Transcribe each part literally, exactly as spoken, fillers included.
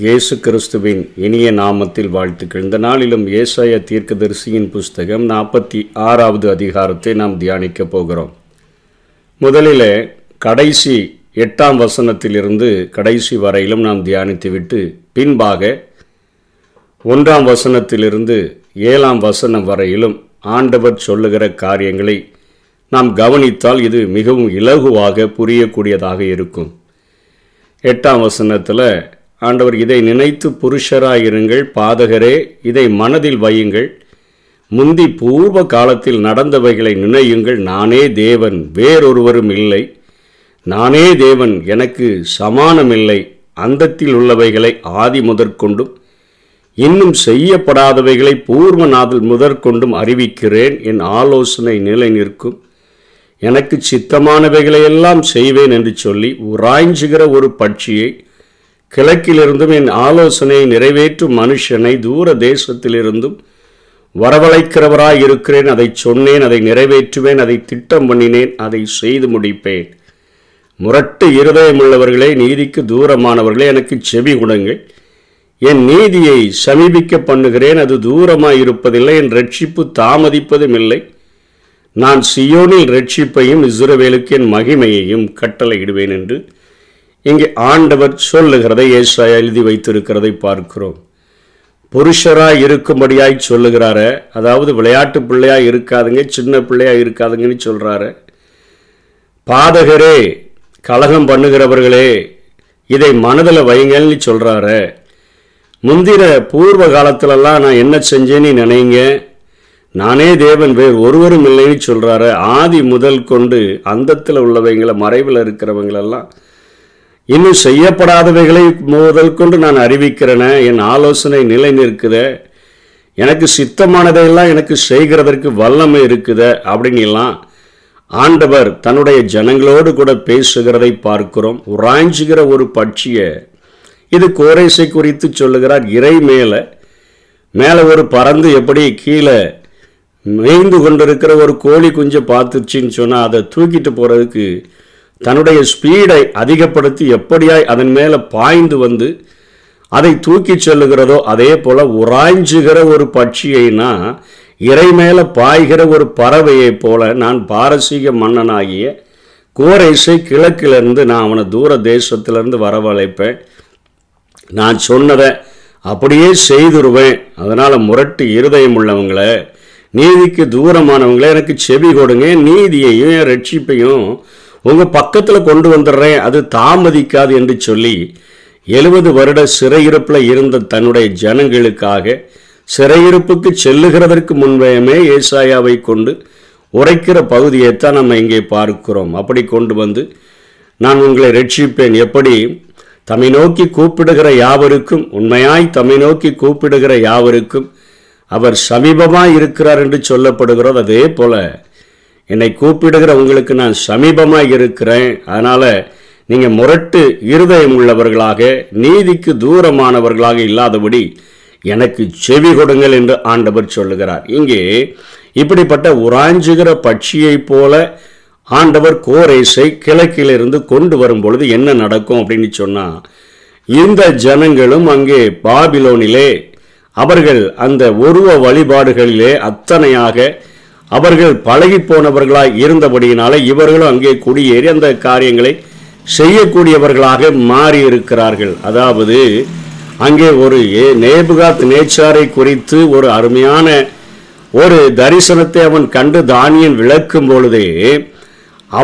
இயேசு கிறிஸ்துவின் இனிய நாமத்தில் வாழ்த்துக்கள். இந்த நாளிலும் ஏசாயா தீர்க்கதரிசியின் புஸ்தகம் நாற்பத்தி ஆறாவது அதிகாரத்தை நாம் தியானிக்க போகிறோம். முதலில் கடைசி எட்டாம் வசனத்திலிருந்து கடைசி வரையிலும் நாம் தியானித்துவிட்டு பின்பாக ஒன்றாம் வசனத்திலிருந்து ஏழாம் வசனம் வரையிலும் ஆண்டவர் சொல்லுகிற காரியங்களை நாம் கவனித்தால் இது மிகவும் இலகுவாக புரியக்கூடியதாக இருக்கும். எட்டாம் வசனத்தில் ஆண்டவர், இதை நினைத்து புருஷராயிருங்கள், பாதகரே இதை மனதில் வையுங்கள், முந்தி பூர்வ காலத்தில் நடந்தவைகளை நினையுங்கள், நானே தேவன் வேறொருவரும் இல்லை, நானே தேவன் எனக்கு சமானமில்லை, அந்தத்தில் உள்ளவைகளை ஆதி முதற்கொண்டும் இன்னும் செய்யப்படாதவைகளை பூர்வ நாதல் முதற்கொண்டும் அறிவிக்கிறேன், என் ஆலோசனை நிலை நிற்கும், எனக்கு சித்தமானவைகளையெல்லாம் செய்வேன் என்று சொல்லி உராய்ஞ்சுகிற ஒரு பட்சியை கிழக்கிலிருந்தும் என் ஆலோசனையை நிறைவேற்றும் மனுஷனை தூர தேசத்திலிருந்தும் வரவழைக்கிறவராய் இருக்கிறேன். அதை சொன்னேன், அதை நிறைவேற்றுவேன், அதை திட்டம் பண்ணினேன், அதை செய்து முடிப்பேன். முரட்டு இருதயமுள்ளவர்களே, நீதிக்கு தூரமானவர்களே, எனக்கு செவி கொடுங்கள், என் நீதியை சமீபிக்க பண்ணுகிறேன், அது தூரமாய் இருப்பதில்லை, என் ரட்சிப்பு தாமதிப்பதும் இல்லை, நான் சியோனில் ரட்சிப்பையும் இஸ்ரவேலுக்கு என் மகிமையையும் கட்டளையிடுவேன் என்று இங்கே ஆண்டவர் சொல்லுகிறதை ஏசாயா எழுதி வைத்திருக்கிறதை பார்க்கிறோம். புருஷராய் இருக்கும்படியாய் சொல்லுகிறாரு, அதாவது விளையாட்டு பிள்ளையாக இருக்காதுங்க, சின்ன பிள்ளையாக இருக்காதுங்கன்னு சொல்கிறாரு. பாதகரே, கலகம் பண்ணுகிறவர்களே, இதை மனதில் வைங்கள்னு சொல்கிறாரு. முந்திர பூர்வ காலத்திலலாம் நான் என்ன செஞ்சேன்னு நினைங்க, நானே தேவன் வேறு ஒருவரும் இல்லைன்னு சொல்கிறாரு. ஆதி முதல் கொண்டு அந்தத்தில் உள்ளவங்களை, மறைவில் இருக்கிறவங்களெல்லாம் இன்னும் செய்யப்படாதவைகளை முதல் கொண்டு நான் அறிவிக்கிறேன, என் ஆலோசனை நிலை நிற்குத, எனக்கு சித்தமானதையெல்லாம் எனக்கு செய்கிறதற்கு வல்லமை இருக்குத அப்படின்லாம் ஆண்டவர் தன்னுடைய ஜனங்களோடு கூட பேசுகிறதை பார்க்கிறோம். உராய்ஞ்சுகிற ஒரு பட்சியை, இது கோரேசை குறித்து சொல்லுகிறார். இறை மேலே மேலே ஒரு பறந்து எப்படி கீழே மேய்ந்து கொண்டிருக்கிற ஒரு கோழி குஞ்சை பார்த்துச்சின்னு சொன்னால் அதை தூக்கிட்டு போகிறதுக்கு தன்னுடைய ஸ்பீடை அதிகப்படுத்தி எப்படியாய் அதன் மேலே பாய்ந்து வந்து அதை தூக்கி செல்லுகிறதோ, அதே போல் உராய்ஞ்சுகிற ஒரு பட்சியைனா இறை மேலே பாய்கிற ஒரு பறவையை போல நான் பாரசீக மன்னனாகிய கோரேசை கிழக்கிலிருந்து நான் அவனை தூர தேசத்திலிருந்து வரவழைப்பேன், நான் சொன்னதை அப்படியே செய்துருவேன். அதனால் முரட்டு இருதயம் உள்ளவங்களை, நீதிக்கு தூரமானவங்களே, எனக்கு செவி கொடுங்க, நீதியையும் என் ரட்சிப்பையும் உங்கள் பக்கத்தில் கொண்டு வந்துடுறேன், அது தாமதிக்காது என்று சொல்லி எழுபது வருட சிறையிருப்பில் இருந்த தன்னுடைய ஜனங்களுக்காக சிறையிருப்புக்கு செல்லுகிறதற்கு முன்பேமே ஏசாயாவை கொண்டு உரைக்கிற பகுதியைத்தான் நம்ம இங்கே பார்க்கிறோம். அப்படி கொண்டு வந்து, நான் உங்களை ரட்சிப்பேன், எப்படி தம்மை நோக்கி கூப்பிடுகிற யாவருக்கும், உண்மையாய் தம்மை நோக்கி கூப்பிடுகிற யாவருக்கும் அவர் சமீபமாக இருக்கிறார் என்று சொல்லப்படுகிறோம், அதே போல் என்னை கூப்பிடுகிற உங்களுக்கு நான் சமீபமாக இருக்கிறேன். அதனால் நீங்கள் முரட்டு இருதயம் உள்ளவர்களாக, நீதிக்கு தூரமானவர்களாக இல்லாதபடி எனக்கு செவி கொடுங்கள் என்று ஆண்டவர் சொல்லுகிறார். இங்கே இப்படிப்பட்ட உராஞ்சுகிற பட்சியைப் போல ஆண்டவர் கோரேசை கிழக்கிலிருந்து கொண்டு வரும் பொழுது என்ன நடக்கும் அப்படின்னு சொன்னால், இந்த ஜனங்களும் அங்கே பாபிலோனிலே அவர்கள் அந்த உருவ வழிபாடுகளிலே அத்தனையாக அவர்கள் பழகி போனவர்களாய் இருந்தபடியினாலே இவர்களும் அங்கே குடியேறி அந்த காரியங்களை செய்யக்கூடியவர்களாக மாறி இருக்கிறார்கள். அதாவது அங்கே ஒரு நேபுகாத் நேச்சாரை குறித்து ஒரு அருமையான ஒரு தரிசனத்தை அவன் கண்டு தானியன் விளக்கும் பொழுதே,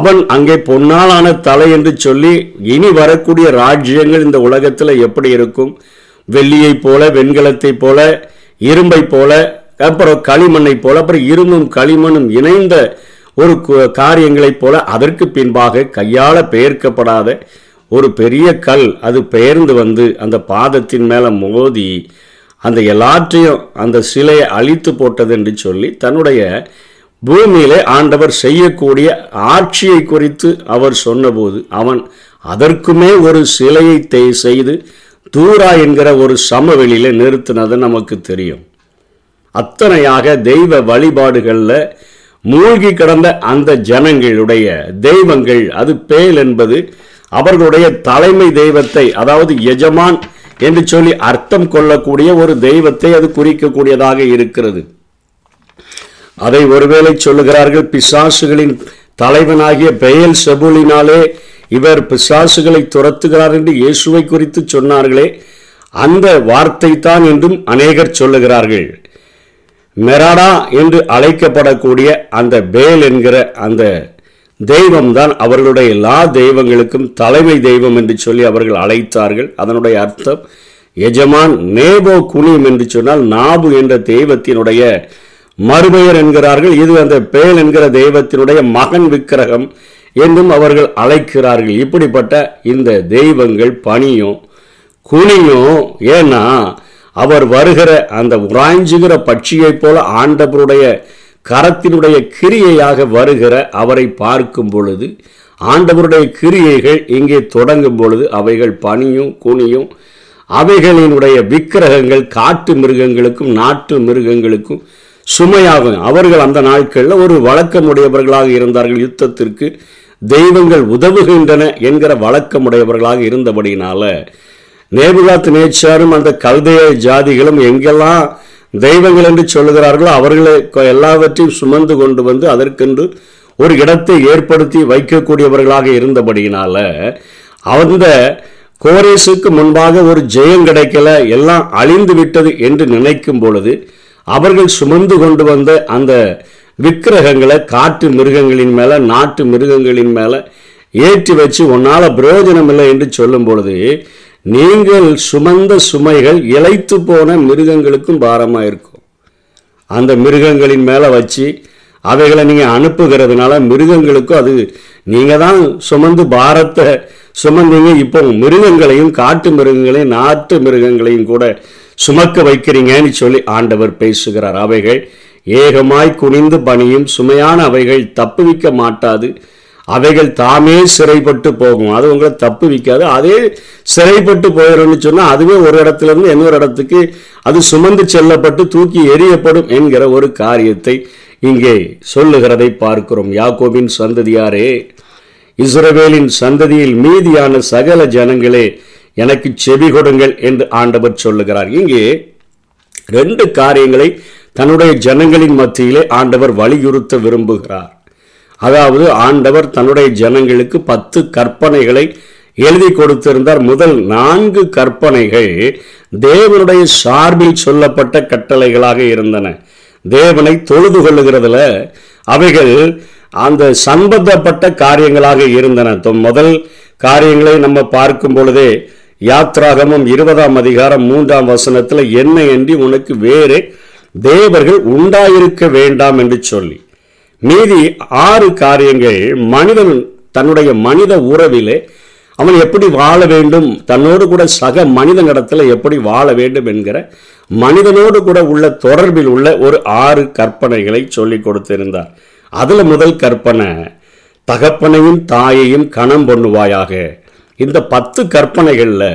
அவன் அங்கே பொன்னாலான தலை என்று சொல்லி இனி வரக்கூடிய ராஜ்யங்கள் இந்த உலகத்தில் எப்படி இருக்கும், வெள்ளியைப் போல, வெண்கலத்தைப் போல, இரும்பை போல, அப்புறம் களிமண்ணை போல, அப்புறம் இரும்பும் களிமண்ணும் இணைந்த ஒரு காரியங்களைப் போல, அதற்கு பின்பாக கையால பெயர்க்கப்படாத ஒரு பெரிய கல் அது பெயர்ந்து வந்து அந்த பாதத்தின் மேலே மோதி அந்த எல்லாற்றையும் அந்த சிலையை அழித்து போட்டது என்று சொல்லி தன்னுடைய பூமியிலே ஆண்டவர் செய்யக்கூடிய ஆட்சியை குறித்து அவர் சொன்னபோது, அவன் அதற்குமே ஒரு சிலையை தே செய்து தூரா என்கிற ஒரு சமவெளியில் நிறுத்தினது நமக்கு தெரியும். அத்தனையாக தெய்வ வழிபாடுகளில் மூழ்கி கிடந்த அந்த ஜனங்களுடைய தெய்வங்கள், அது பேல் என்பது அவர்களுடைய தலைமை தெய்வத்தை, அதாவது எஜமான் என்று சொல்லி அர்த்தம் கொள்ளக்கூடிய ஒரு தெய்வத்தை அது குறிக்கக்கூடியதாக இருக்கிறது. அதை ஒருவேளை சொல்லுகிறார்கள், பிசாசுகளின் தலைவனாகிய பெயல் செபுலினாலே இவர் பிசாசுகளை துரத்துகிறார் என்று இயேசுவை குறித்து சொன்னார்களே, அந்த வார்த்தை தான் என்றும் அநேகர் சொல்லுகிறார்கள். மெராடா என்று அழைக்கப்படக்கூடிய அந்த பேல் என்கிற அந்த தெய்வம்தான் அவர்களுடைய எல்லா தெய்வங்களுக்கும் தலைமை தெய்வம் என்று சொல்லி அவர்கள் அழைத்தார்கள். அதனுடைய அர்த்தம் எஜமான். நேபோ குனிம் என்று சொன்னால் நாபு என்ற தெய்வத்தினுடைய மறுபெயர் என்கிறார்கள். இது அந்த பேல் என்கிற தெய்வத்தினுடைய மகன் விக்கிரகம் என்றும் அவர்கள் அழைக்கிறார்கள். இப்படிப்பட்ட இந்த தெய்வங்கள் பணியும் குனியும். ஏன்னா அவர் வருகிற அந்த உராஞ்சுகிற பட்சியைப் போல ஆண்டவருடைய கரத்தினுடைய கிரியையாக வருகிற அவரை பார்க்கும் பொழுது, ஆண்டவருடைய கிரியைகள் இங்கே தொடங்கும் பொழுது அவைகள் பணியும் குனியும். அவைகளினுடைய விக்கிரகங்கள் காட்டு மிருகங்களுக்கும் நாட்டு மிருகங்களுக்கும் சுமையாகும். அவர்கள் அந்த நாட்களில் ஒரு வழக்கமுடையவர்களாக இருந்தார்கள். யுத்தத்திற்கு தெய்வங்கள் உதவுகின்றன என்கிற வழக்கமுடையவர்களாக இருந்தபடியினால நேபுகாத்நேச்சாரும் அந்த கல்தேய ஜாதிகளும் எங்கெல்லாம் தெய்வங்கள் என்று சொல்லுகிறார்களோ அவர்களை எல்லாவற்றையும் சுமந்து கொண்டு வந்து அதற்கென்று ஒரு இடத்தை ஏற்படுத்தி வைக்கக்கூடியவர்களாக இருந்தபடியினால அந்த கோரேசுக்கு முன்பாக ஒரு ஜெயம் கிடைக்கல, எல்லாம் அழிந்து விட்டது என்று நினைக்கும் பொழுது அவர்கள் சுமந்து கொண்டு வந்த அந்த விக்கிரகங்களை காட்டு மிருகங்களின் மேலே நாட்டு மிருகங்களின் மேலே ஏற்றி வச்சு உன்னால் பிரயோஜனம் இல்லை என்று சொல்லும் பொழுது, நீங்கள் சுமந்த சுமைகள் இழைத்து போன மிருகங்களுக்கும் பாரமாக இருக்கும். அந்த மிருகங்களின் மேலே வச்சு அவைகளை நீங்கள் அனுப்புகிறதுனால மிருகங்களுக்கும் அது நீங்கள் தான் சுமந்து பாரத்தை சுமந்தீங்க. இப்போ மிருகங்களையும் காட்டு மிருகங்களையும் நாட்டு மிருகங்களையும் கூட சுமக்க வைக்கிறீங்கன்னு சொல்லி ஆண்டவர் பேசுகிறார். அவைகள் ஏகமாய் குனிந்து பணியும், சுமையான அவைகள் தப்புவிக்க மாட்டாது, அவைகள் தாமே சிறைப்பட்டு போகும். அது உங்களை தப்பு விற்காது, அதே சிறைப்பட்டு போயிடும்னு சொன்னால் அதுவே ஒரு இடத்துலேருந்து இன்னொரு இடத்துக்கு அது சுமந்து செல்லப்பட்டு தூக்கி எரியப்படும் என்கிற ஒரு காரியத்தை இங்கே சொல்லுகிறதை பார்க்கிறோம். யாக்கோபின் சந்ததியாரே, இஸ்ரவேலின் சந்ததியில் மீதியான சகல ஜனங்களே எனக்கு செவி கொடுங்கள் என்று ஆண்டவர் சொல்லுகிறார். இங்கே ரெண்டு காரியங்களை தன்னுடைய ஜனங்களின் மத்தியிலே ஆண்டவர் வலியுறுத்த விரும்புகிறார். அதாவது ஆண்டவர் தன்னுடைய ஜனங்களுக்கு பத்து கற்பனைகளை எழுதி கொடுத்திருந்தார். முதல் நான்கு கற்பனைகள் தேவனுடைய சார்பில் சொல்லப்பட்ட கட்டளைகளாக இருந்தன. தேவனை தொழுது கொள்ளுகிறதுல அவைகள் அந்த சம்பந்தப்பட்ட காரியங்களாக இருந்தன. முதல் காரியங்களை நம்ம பார்க்கும் பொழுதே யாத்ராகமம் இருபதாம் அதிகாரம் மூன்றாம் வசனத்தில் என்னை அன்றி உனக்கு வேறு தேவர்கள் உண்டாயிருக்க வேண்டாம் என்று சொல்லி, மீதி ஆறு காரியங்கள் மனிதன் தன்னுடைய மனித உறவிலே அவன் எப்படி வாழ வேண்டும், தன்னோடு கூட சக மனிதனிடத்தில் எப்படி வாழ வேண்டும் என்கிற மனிதனோடு கூட உள்ள தொடர்பில் உள்ள ஒரு ஆறு கற்பனைகளை சொல்லி கொடுத்திருந்தார். அதில் முதல் கற்பனை, தகப்பனையும் தாயையும் கணம் பண்ணுவாயாக. இந்த பத்து கற்பனைகளில்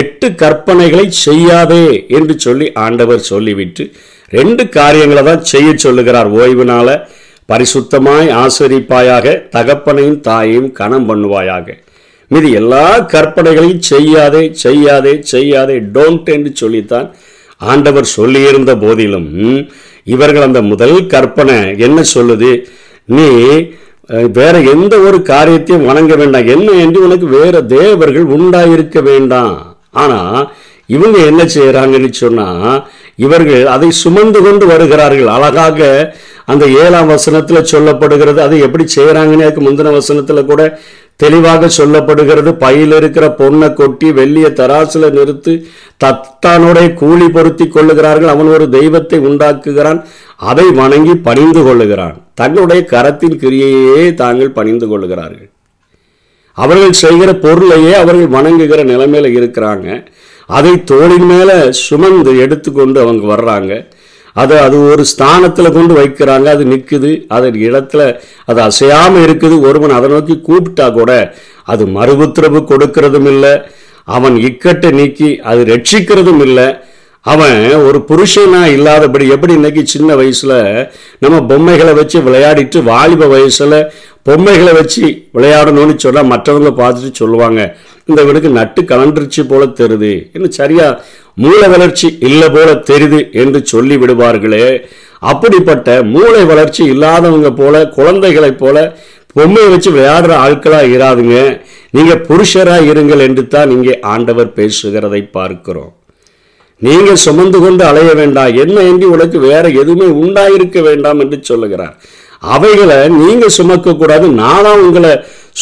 எட்டு கற்பனைகளை செய்யாதே என்று சொல்லி ஆண்டவர் சொல்லிவிட்டு ரெண்டு காரியங்களை தான் செய்ய சொல்லுகிறார். ஓய்வுனால பரிசுத்தமாய் ஆசரிப்பாயாக, தகப்பனையும் தாயையும் கணம் பண்ணுவாயாக. மீது எல்லா கற்பனைகளையும் செய்யாதே செய்யாதே செய்யாதே டோன்ட் என்று சொல்லித்தான் ஆண்டவர் சொல்லியிருந்த போதிலும் இவர்கள் அந்த முதல் கற்பனை என்ன சொல்லுது, நீ வேற எந்த ஒரு காரியத்தையும் வணங்க வேண்டாம், என்ன என்று உனக்கு வேற தேவர்கள் உண்டாயிருக்க வேண்டாம். ஆனால் இவங்க என்ன செய்கிறாங்கன்னு சொன்னால் இவர்கள் அதை சுமந்து கொண்டு வருகிறார்கள். அழகாக அந்த ஏழாம் வசனத்தில் சொல்லப்படுகிறது. அதை எப்படி செய்கிறாங்கன்னு அதுக்கு முந்தின வசனத்தில் கூட தெளிவாக சொல்லப்படுகிறது. பையில் இருக்கிற பொண்ணை கொட்டி வெள்ளிய தராசில் நிறுத்து தத்தானுடைய கூலி பொருத்தி கொள்ளுகிறார்கள். அவன் ஒரு தெய்வத்தை உண்டாக்குகிறான், அதை வணங்கி பணிந்து கொள்ளுகிறான். தன்னுடைய கரத்தின் கிரியையே தாங்கள் பணிந்து கொள்ளுகிறார்கள். அவர்கள் செய்கிற பொருளையே அவர்கள் வணங்குகிற நிலைமையில் இருக்கிறாங்க. அதை தோளின் மேலே சுமந்து எடுத்துக்கொண்டு அவங்க வர்றாங்க. அதை அது ஒரு ஸ்தானத்தில் கொண்டு வைக்கிறாங்க. அது நிற்குது, அதன் இடத்துல அது அசையாமல் இருக்குது. ஒருவன் அதை நோக்கி கூப்பிட்டா கூட அது மறுபுத்திரவு கொடுக்கிறதும் இல்லை, அவன் இக்கட்டை நீக்கி அது ரட்சிக்கிறதும் இல்லை. அவன் ஒரு புருஷனாக இல்லாதபடி எப்படி இன்னைக்கு சின்ன வயசில் நம்ம பொம்மைகளை வச்சு விளையாடிட்டு வாலிப வயசில் பொம்மைகளை வச்சு விளையாடணும்னு சொன்னால் மற்றவங்க பார்த்துட்டு சொல்லுவாங்க, இந்த வீடுக்கு நட்டு கலந்துருச்சு போல தெரியுது, இன்னும் சரியா மூளை வளர்ச்சி இல்லை போல தெரியுது என்று சொல்லி விடுவார்களே. அப்படிப்பட்ட மூளை வளர்ச்சி இல்லாதவங்க போல, குழந்தைகளைப் போல பொம்மையை வச்சு விளையாடுற ஆட்களாக இராதுங்க, நீங்கள் புருஷராக இருங்கள் என்று தான் இங்கே ஆண்டவர் பேசுகிறதை பார்க்கிறோம். நீங்கள் சுமந்து கொண்டு அலைய வேண்டாம், என்ன என்று உனக்கு வேற எதுவுமே உண்டாயிருக்க வேண்டாம் என்று சொல்லுகிறார். அவைகளை நீங்கள் சுமக்கக்கூடாது, நானாக உங்களை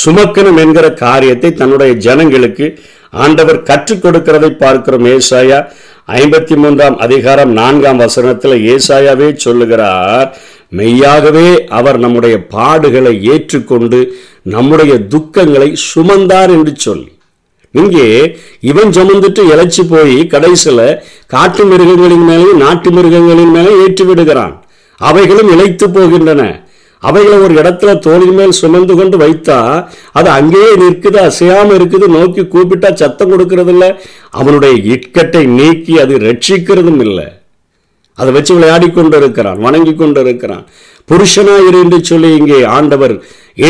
சுமக்கணும் என்கிற காரியத்தை தன்னுடைய ஜனங்களுக்கு ஆண்டவர் கற்றுக் கொடுக்கிறதை பார்க்கிறோம். ஏசாயா ஐம்பத்தி மூன்றாம் அதிகாரம் நான்காம் வசனத்தில் ஏசாயாவே சொல்லுகிறார், மெய்யாகவே அவர் நம்முடைய பாடுகளை ஏற்றுக்கொண்டு நம்முடைய துக்கங்களை சுமந்தார் என்று சொல்லி. இங்கே இவன் சுமந்துட்டு இழைச்சி போய் கடைசியில் காட்டு மிருகங்களின் மேலேயும் நாட்டு மிருகங்களின் மேலே ஏற்றி விடுகிறான். அவைகளும் இழைத்து போகின்றன. அவைகளை ஒரு இடத்துல தோளின் மேல் சுமந்து கொண்டு வைத்தா அது அங்கேயே நிற்குது, அசையாமல் இருக்குது. நோக்கி கூப்பிட்டா சத்தம் கொடுக்கறதில்லை, அவனுடைய இக்கட்டை நீக்கி அது ரட்சிக்கிறதும் இல்லை. அதை வச்சு விளையாடி கொண்டு இருக்கிறான், வணங்கி கொண்டு இருக்கிறான். புருஷனாயிரு என்று சொல்லி இங்கே ஆண்டவர்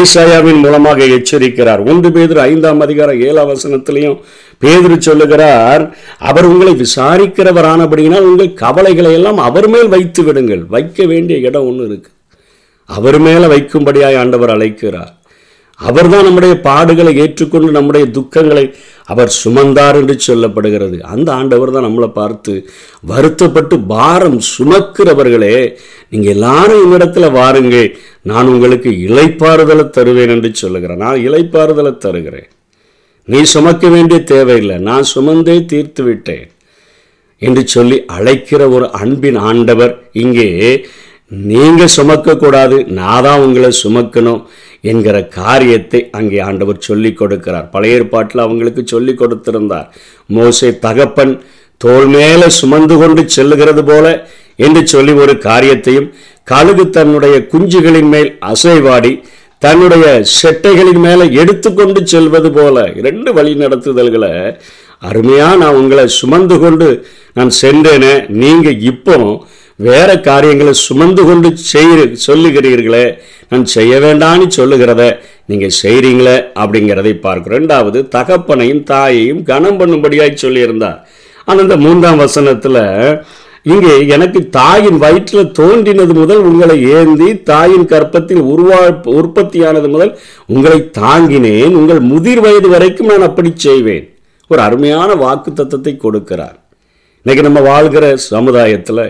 ஏசாயாவின் மூலமாக எச்சரிக்கிறார். ஒன்று பேதுரு ஐந்தாம் அதிகாரம் ஏழாம் வசனத்திலையும் பேதுரு சொல்லுகிறார், அவர் உங்களை விசாரிக்கிறவரானபடினால் உங்கள் கவலைகளை எல்லாம் அவர் மேல் வைத்து விடுங்கள். வைக்க வேண்டிய இடம் ஒன்று இருக்கு, அவர் மேலே வைக்கும்படியாய் ஆண்டவர் அழைக்கிறார். அவர் தான் நம்முடைய பாடுகளை ஏற்றுக்கொண்டு நம்முடைய துக்கங்களை அவர் சுமந்தார் என்று சொல்லப்படுகிறது. அந்த ஆண்டவர் தான் நம்மளை பார்த்து வருத்தப்பட்டு, பாரம் சுமக்கிறவர்களே நீங்கள் எல்லாரும் என்னிடத்துல வாருங்க, நான் உங்களுக்கு இளைப்பாறுதலை தருவேன் என்று சொல்லுகிறேன். நான் இளைப்பாறுதலை தருகிறேன், நீ சுமக்க வேண்டிய தேவையில்லை, நான் சுமந்தே தீர்த்து விட்டேன் என்று சொல்லி அழைக்கிற ஒரு அன்பின் ஆண்டவர் இங்கே நீங்கள் சுமக்கக்கூடாது, நான் தான் உங்களை சுமக்கணும் என்கிற காரியத்தை அங்கே ஆண்டவர் சொல்லி கொடுக்கிறார். பழைய ஏற்பாட்டில் அவங்களுக்கு சொல்லி கொடுத்திருந்தார். மோசே தகப்பன் தோல் மேலே சுமந்து கொண்டு செல்லுகிறது போல என்று சொல்லி ஒரு காரியத்தையும், கழுகு தன்னுடைய குஞ்சுகளின் மேல் அசைவாடி தன்னுடைய செட்டைகளின் மேலே எடுத்து கொண்டு செல்வது போல, இரண்டு வழி நடத்துதல்களை அருமையாக நான் உங்களை சுமந்து கொண்டு நான் சென்றேனே, நீங்கள் இப்போ வேற காரியங்களை சுமந்து கொண்டு செய் சொல்லுகிறீர்களே, நான் செய்ய வேண்டான்னு சொல்லுகிறத நீங்கள் செய்கிறீங்களே அப்படிங்கிறதை பார்க்கிறோம். ரெண்டாவது, தகப்பனையும் தாயையும் கனம் பண்ணும்படியாய் சொல்லியிருந்தார். ஆனால் இந்த மூன்றாம் வசனத்தில் இங்கே எனக்கு தாயின் வயிற்றில் தோன்றினது முதல் உங்களை ஏந்தி, தாயின் கற்பத்தில் உருவா உற்பத்தியானது முதல் உங்களை தாங்கினேன், உங்கள் முதிர் வயது வரைக்கும் நான் அப்படி செய்வேன். ஒரு அருமையான வாக்கு தத்தத்தை கொடுக்கிறார். இன்னைக்கு நம்ம வாழ்கிற சமுதாயத்தில்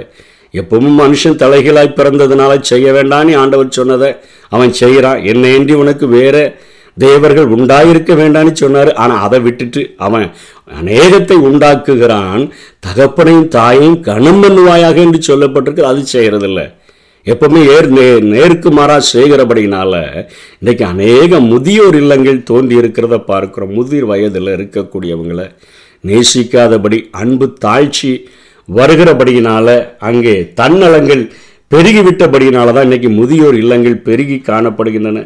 எப்பவும் மனுஷன் தலைகளாய் பிறந்ததுனால செய்ய வேண்டான்னு ஆண்டவர் சொன்னதை அவன் செய்கிறான். என்னேண்டி உனக்கு வேற தேவர்கள் உண்டாயிருக்க வேண்டான்னு சொன்னார். ஆனால் அதை விட்டுட்டு அவன் அநேகத்தை உண்டாக்குகிறான். தகப்பனையும் தாயையும் கனம் பண்ணுவாயாக என்று சொல்லப்பட்டிருக்கு, அது செய்கிறதில்ல. எப்பவுமே ஏர் நே நேருக்கு மாறாக செய்கிறபடினால இன்றைக்கி அநேக முதியோர் இல்லங்கள் தோன்றி இருக்கிறத பார்க்குறோம். முதிர் வயதில் இருக்கக்கூடியவங்களை நேசிக்காதபடி அன்பு தாழ்ச்சி வருகிறபடியினால அங்கே தன்னலங்கள் பெருகிவிட்டபடியினால தான் இன்றைக்கி முதியோர் இல்லங்கள் பெருகி காணப்படுகின்றன.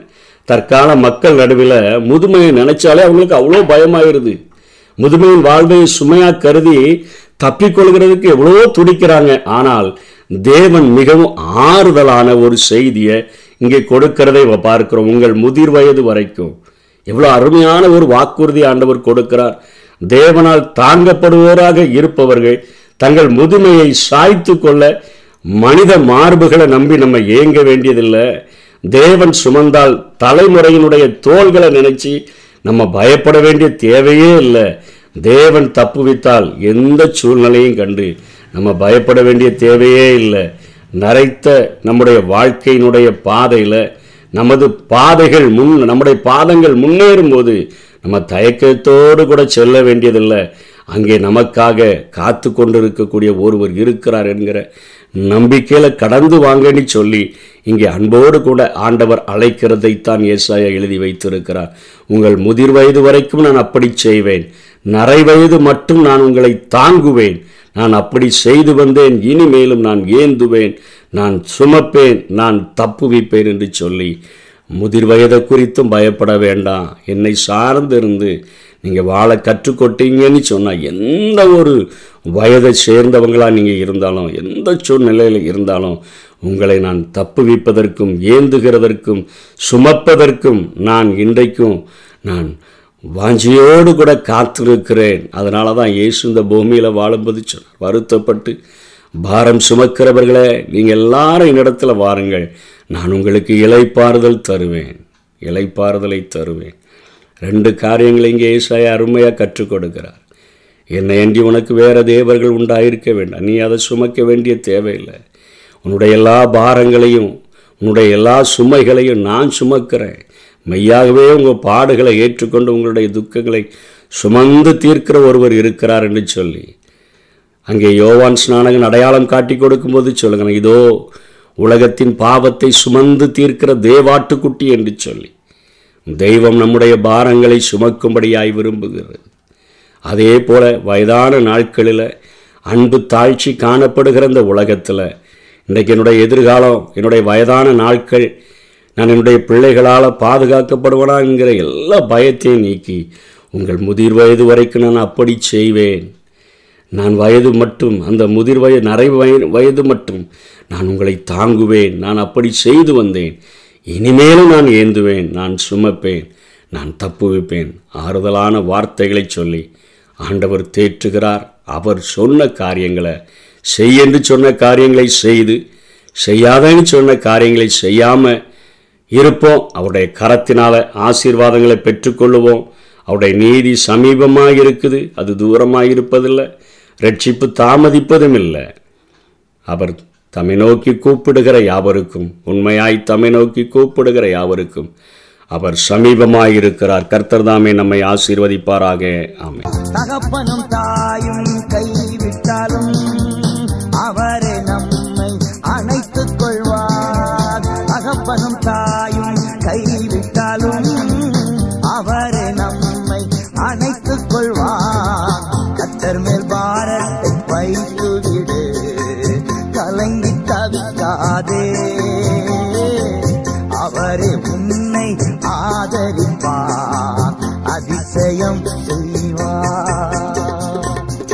தற்கால மக்கள் நடுவில் முதுமையை நினைச்சாலே அவங்களுக்கு அவ்வளோ பயமாகிடுது. முதுமையின் வாழ்வை சுமையாக கருதி தப்பிக்கொள்கிறதுக்கு எவ்வளோ துடிக்கிறாங்க. ஆனால் தேவன் மிகவும் ஆறுதலான ஒரு செய்தியை இங்கே கொடுக்கிறதை பார்க்கிறோம். உங்கள் முதிர் வயது வரைக்கும் எவ்வளோ அருமையான ஒரு வாக்குறுதி ஆண்டவர் கொடுக்கிறார். தேவனால் தாங்கப்படுவோராக இருப்பவர்கள் தங்கள் முதுமையை சாய்த்து கொள்ள மனித மார்புகளை நம்பி நம்ம ஏங்க வேண்டியதில்லை. தேவன் சுமந்தால் தலைமுறையினுடைய தோள்களை நினைச்சு நம்ம பயப்பட வேண்டிய தேவையே இல்லை. தேவன் தப்புவித்தால் எந்த சூழ்நிலையும் கண்டு நம்ம பயப்பட வேண்டிய தேவையே இல்லை. நரைத்த நம்முடைய வாழ்க்கையினுடைய பாதையில் நமது பாதைகள் முன் நம்முடைய பாதங்கள் முன்னேறும் போது நம்ம தயக்கத்தோடு கூட செல்ல வேண்டியதில்லை. அங்கே நமக்காக காத்து கொண்டிருக்கக்கூடிய ஒருவர் இருக்கிறார் என்கிற நம்பிக்கையில் கடந்து வாங்கன்னு சொல்லி இங்கே அன்போடு கூட ஆண்டவர் அழைக்கிறதைத்தான் ஏசாயா எழுதி வைத்திருக்கிறார். உங்கள் முதிர் வயது வரைக்கும் நான் அப்படி செய்வேன், நரை வயது மட்டும் நான் உங்களை தாங்குவேன், நான் அப்படி செய்து வந்தேன், இனிமேலும் நான் ஏந்துவேன், நான் சுமப்பேன், நான் தப்புவிப்பேன் என்று சொல்லி முதிர் வயதை குறித்தும் பயப்பட வேண்டாம். என்னை சார்ந்திருந்து நீங்கள் வாழ கற்றுக்கொட்டீங்கன்னு சொன்னால் எந்த ஒரு வயதை சேர்ந்தவங்களாக நீங்கள் இருந்தாலும், எந்த சூழ்நிலையில் இருந்தாலும் உங்களை நான் தப்புவிப்பதற்கும் ஏந்துகிறதற்கும் சுமப்பதற்கும் நான் இன்றைக்கும் நான் வாஞ்சியோடு கூட காத்திருக்கிறேன். அதனால தான் இயேசு இந்த பூமியில் வாழும்போது சொன்னார், வருத்தப்பட்டு பாரம் சுமக்கிறவர்களே நீங்கள் எல்லாரும் என்னிடத்தில் வாருங்கள், நான் உங்களுக்கு இளைப்பாறுதல் தருவேன், இளைப்பாறுதலை தருவேன். ரெண்டு காரியங்களை இங்கே ஏசாயா அருமையாக கற்றுக் கொடுக்கிறார். என்னை அன்றி உனக்கு வேறு தேவர்கள் உண்டாயிருக்க வேண்டாம், நீ அதை சுமக்க வேண்டிய தேவையில்லை. உன்னுடைய எல்லா பாரங்களையும் உன்னுடைய எல்லா சுமைகளையும் நான் சுமக்கிறேன். மெய்யாகவே உங்கள் பாடுகளை ஏற்றுக்கொண்டு உங்களுடைய துக்கங்களை சுமந்து தீர்க்கிற ஒருவர் இருக்கிறார் என்று சொல்லி அங்கே யோவான் ஸ்நானகன் அடையாளம் காட்டி கொடுக்கும்போது சொல்லுங்க, இதோ உலகத்தின் பாவத்தை சுமந்து தீர்க்கிற தேவாட்டுக்குட்டி என்று சொல்லி தெய்வம் நம்முடைய பாரங்களை சுமக்கும்படியாய் விரும்புகிறது. அதே போல வயதான நாட்களில் அன்பு தாழ்ச்சி காணப்படுகிற இந்த உலகத்தில் இன்றைக்கு என்னுடைய எதிர்காலம், என்னுடைய வயதான நாட்கள், நான் என்னுடைய பிள்ளைகளால் பாதுகாக்கப்படுவனா என்கிற எல்லா பயத்தையும் நீக்கி உங்கள் முதிர் வயது வரைக்கும் நான் அப்படி செய்வேன். நான் வயது மட்டும் அந்த முதிர் வயது நிறைய வய வயது மட்டும் நான் உங்களை தாங்குவேன். நான் அப்படி செய்து வந்தேன், இனிமேலும் நான் ஏந்துவேன், நான் சுமப்பேன், நான் தப்புவிப்பேன். ஆறுதலான வார்த்தைகளை சொல்லி ஆண்டவர் தேற்றுகிறார். அவர் சொன்ன காரியங்களை செய் என்று சொன்ன காரியங்களை செய்து, செய்யாதன்னு சொன்ன காரியங்களை செய்யாமல் இருப்போம். அவருடைய கரத்தினால் ஆசீர்வாதங்களை பெற்றுக்கொள்ளுவோம். அவருடைய நீதி சமீபமாக இருக்குது, அது தூரமாக இருப்பதில்லை. ரட்சிப்பு தாமதிப்பதும் இல்லை. அவர் தம்மை நோக்கி கூப்பிடுகிற யாவருக்கும், உண்மையாய் தம்மை நோக்கி கூப்பிடுகிற யாவருக்கும் அவர் சமீபமாக இருக்கிறார். கர்த்தர் தாமே நம்மை ஆசீர்வதிப்பாராக. ஆமென். தகப்பனும் தாயும் கைவிட்டாலும் அவரே நம்மை அணைத்துக் கொள்வார். தகப்பனும் தாயும் கைவிட்டாலும் அவரே நம்மை அணைத்துக் கொள்வார். கர்த்தர் மேல் பாரத்தை வைத்துவிடு, கலங்கி தவிக்காதே. அவரே உன்னை ஆதரி